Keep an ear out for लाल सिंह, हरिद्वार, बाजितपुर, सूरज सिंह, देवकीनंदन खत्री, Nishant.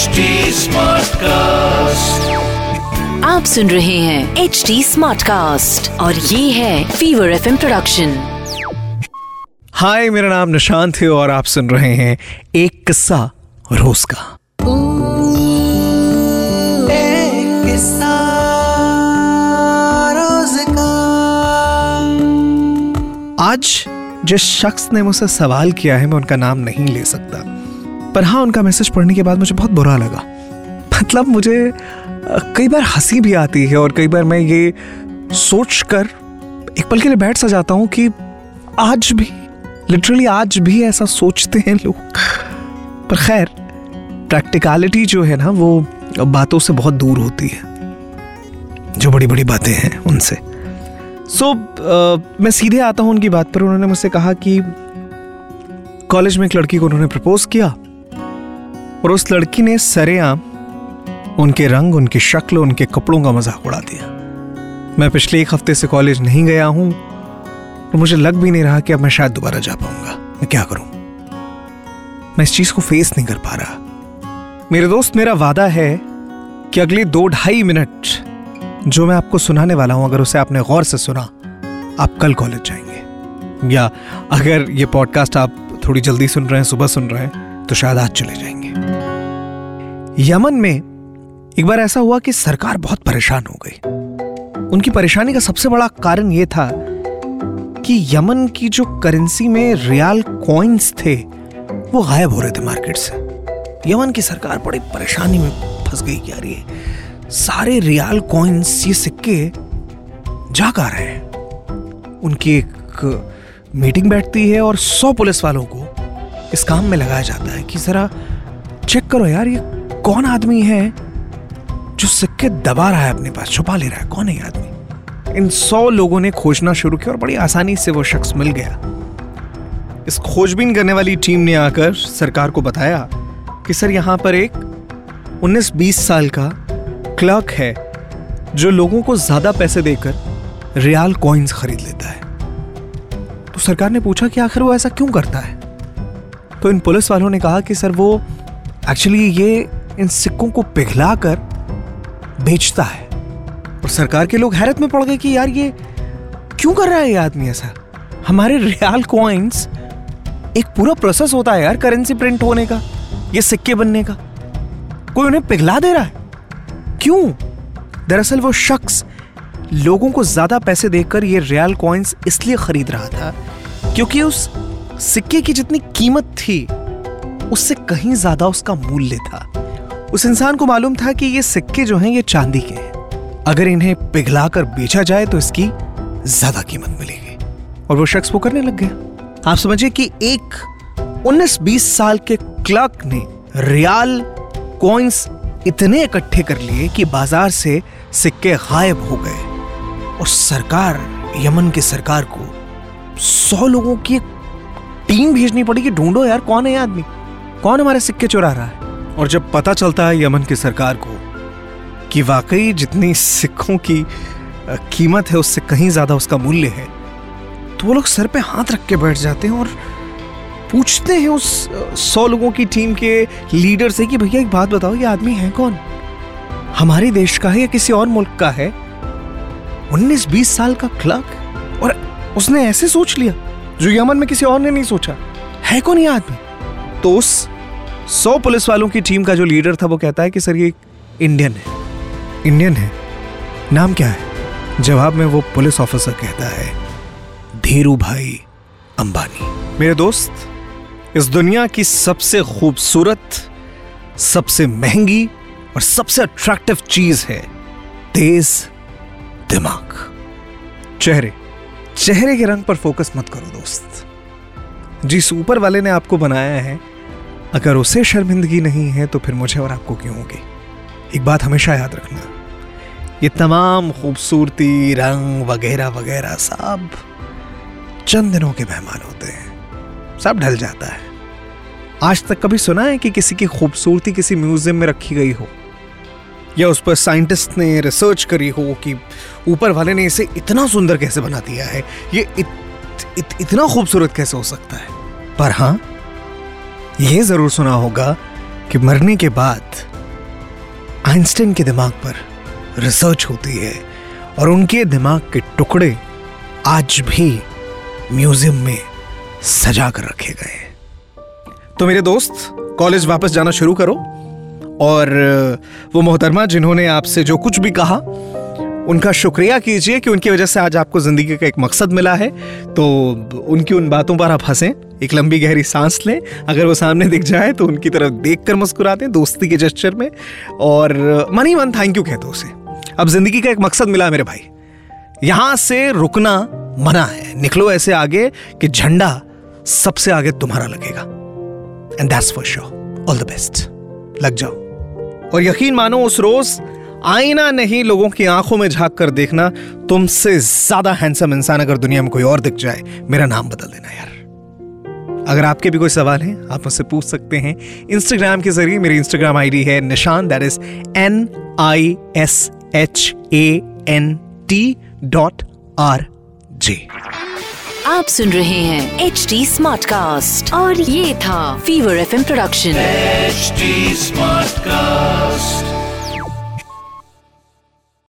HT Smartcast। आप सुन रहे हैं HT Smartcast और ये है Fever FM प्रोडक्शन। हाय, मेरा नाम निशांत है और आप सुन रहे हैं एक किस्सा रोज का। एक किस्सा रोज का। आज जिस शख्स ने मुझसे सवाल किया है मैं उनका नाम नहीं ले सकता, पर हाँ, उनका मैसेज पढ़ने के बाद मुझे बहुत बुरा लगा। मतलब मुझे कई बार हंसी भी आती है और कई बार मैं ये सोच कर एक पल के लिए बैठ सा जाता हूँ कि आज भी, लिटरली आज भी ऐसा सोचते हैं लोग। पर खैर, प्रैक्टिकलिटी जो है ना वो बातों से बहुत दूर होती है, जो बड़ी बड़ी बातें हैं उनसे। मैं सीधे आता हूँ उनकी बात पर। उन्होंने मुझसे कहा कि कॉलेज में एक लड़की को उन्होंने प्रपोज किया और उस लड़की ने सरेआम उनके रंग, उनकी शक्ल, उनके कपड़ों का मजाक उड़ा दिया। मैं पिछले एक हफ्ते से कॉलेज नहीं गया हूं और मुझे लग भी नहीं रहा कि अब मैं शायद दोबारा जा पाऊंगा। मैं क्या करूं? मैं इस चीज को फेस नहीं कर पा रहा। मेरे दोस्त, मेरा वादा है कि अगले 2-2.5 मिनट जो मैं आपको सुनाने वाला हूं, अगर उसे आपने गौर से सुना, आप कल कॉलेज जाएंगे, या अगर ये पॉडकास्ट आप थोड़ी जल्दी सुन रहे हैं, सुबह सुन रहे हैं, तो शायद आज चले जाएंगे। यमन में एक बार ऐसा हुआ कि सरकार बहुत परेशान हो गई। उनकी परेशानी का सबसे बड़ा कारण यह था कि यमन की जो करेंसी में रियाल कॉइंस थे वो गायब हो रहे थे मार्केट से। यमन की सरकार बड़ी परेशानी में फंस गई कि यार ये सारे रियाल कॉइंस, ये सिक्के जा कहां रहे हैं। उनकी एक मीटिंग बैठती है और 100 पुलिस वालों को इस काम में लगाया जाता है कि जरा चेक करो यार, ये कौन आदमी है जो सिक्के दबा रहा है, अपने पास छुपा ले रहा है, कौन है ये आदमी। इन 100 लोगों ने खोजना शुरू किया और बड़ी आसानी से वो शख्स मिल गया। इस खोजबीन करने वाली टीम ने आकर सरकार को बताया कि सर, यहाँ पर एक 19-20 साल का क्लर्क है जो लोगों को ज्यादा पैसे देकर रियाल कॉइन्स खरीद लेता है। सरकार ने पूछा कि आखिर वो ऐसा क्यों करता है, तो इन पुलिस वालों ने कहा कि सर, वो एक्चुअली ये इन सिक्कों को पिघला कर बेचता है। और सरकार के लोग हैरत में पड़ गए कि यार ये क्यों कर रहा है ये आदमी ऐसा। हमारे रियाल कॉइन्स, एक पूरा प्रोसेस होता है यार करेंसी प्रिंट होने का, ये सिक्के बनने का, कोई उन्हें पिघला दे रहा है क्यों। दरअसल वो शख्स लोगों को ज्यादा पैसे देकर ये रियाल कॉइन्स इसलिए खरीद रहा था क्योंकि उस सिक्के की जितनी कीमत थी उससे कहीं ज्यादा उसका मूल्य था। उस इंसान को मालूम था कि ये सिक्के जो हैं ये चांदी के हैं, अगर इन्हें पिघला कर बेचा जाए तो इसकी ज्यादा कीमत मिलेगी, और वो शख्स वो करने लग गया। आप समझिए कि एक 19-20 साल के क्लर्क ने रियाल कॉइन्स इतने इकट्ठे कर लिए कि बाजार से सिक्के गायब हो गए, और सरकार, यमन की सरकार को 100 लोगों की एक टीम भेजनी पड़ी कि ढूंढो यार कौन है आदमी, कौन हमारे सिक्के चुरा रहा है। और जब पता चलता है यमन की सरकार को कि वाकई जितनी सिक्कों की कीमत है उससे कहीं ज्यादा उसका मूल्य है, तो वो लोग सर पे हाथ रख के बैठ जाते हैं और पूछते हैं उस 100 लोगों की टीम के लीडर से कि भैया एक बात बताओ, ये आदमी है कौन, हमारे देश का है या किसी और मुल्क का है। 19-20 साल का क्लर्क, और उसने ऐसे सोच लिया जो यमन में किसी और ने नहीं सोचा, है कौन ये आदमी। तो उस 100 पुलिस वालों की टीम का जो लीडर था वो कहता है कि सर ये इंडियन है। इंडियन है, नाम क्या है? जवाब में वो पुलिस ऑफिसर कहता है धीरूभाई अंबानी। मेरे दोस्त, इस दुनिया की सबसे खूबसूरत, सबसे महंगी और सबसे अट्रैक्टिव चीज है तेज दिमाग। चेहरे, चेहरे के रंग पर फोकस मत करो दोस्त। जिस ऊपर वाले ने आपको बनाया है, अगर उसे शर्मिंदगी नहीं है तो फिर मुझे और आपको क्यों होगी। एक बात हमेशा याद रखना, ये तमाम खूबसूरती, रंग वगैरह वगैरह सब चंद दिनों के मेहमान होते हैं, सब ढल जाता है। आज तक कभी सुना है कि किसी की खूबसूरती किसी म्यूजियम में रखी गई हो, या उस पर साइंटिस्ट ने रिसर्च करी हो कि ऊपर वाले ने इसे इतना सुंदर कैसे बना दिया है, ये इतना खूबसूरत कैसे हो सकता है। पर हाँ, ये जरूर सुना होगा कि मरने के बाद आइंस्टाइन के दिमाग पर रिसर्च होती है और उनके दिमाग के टुकड़े आज भी म्यूजियम में सजा कर रखे गए हैं। तो मेरे दोस्त, कॉलेज वापस जाना शुरू करो और वो मोहतरमा जिन्होंने आपसे जो कुछ भी कहा उनका शुक्रिया कीजिए कि उनकी वजह से आज आपको ज़िंदगी का एक मकसद मिला है। तो उनकी उन बातों पर आप हंसें, एक लंबी गहरी सांस लें, अगर वो सामने दिख जाए तो उनकी तरफ देखकर मुस्कुरा दें दोस्ती के जेस्चर में, और मन ही मन थैंक यू कह दो उसे। अब ज़िंदगी का एक मकसद मिला है मेरे भाई, यहाँ से रुकना मना है। निकलो ऐसे आगे कि झंडा सबसे आगे तुम्हारा लगेगा, and that's for sure. All the best, लग जाओ। और यकीन मानो, उस रोज़ आईना नहीं, लोगों की आंखों में झांक कर देखना, तुमसे ज्यादा हैंडसम इंसान अगर दुनिया में कोई और दिख जाए, मेरा नाम बदल देना यार। अगर आपके भी कोई सवाल है, आप मुझसे पूछ सकते हैं इंस्टाग्राम के जरिए। मेरी इंस्टाग्राम आईडी है निशान, दैट इज nishant.rj। आप सुन रहे हैं HT Smartcast और ये था Fever FM production HT Smartcast।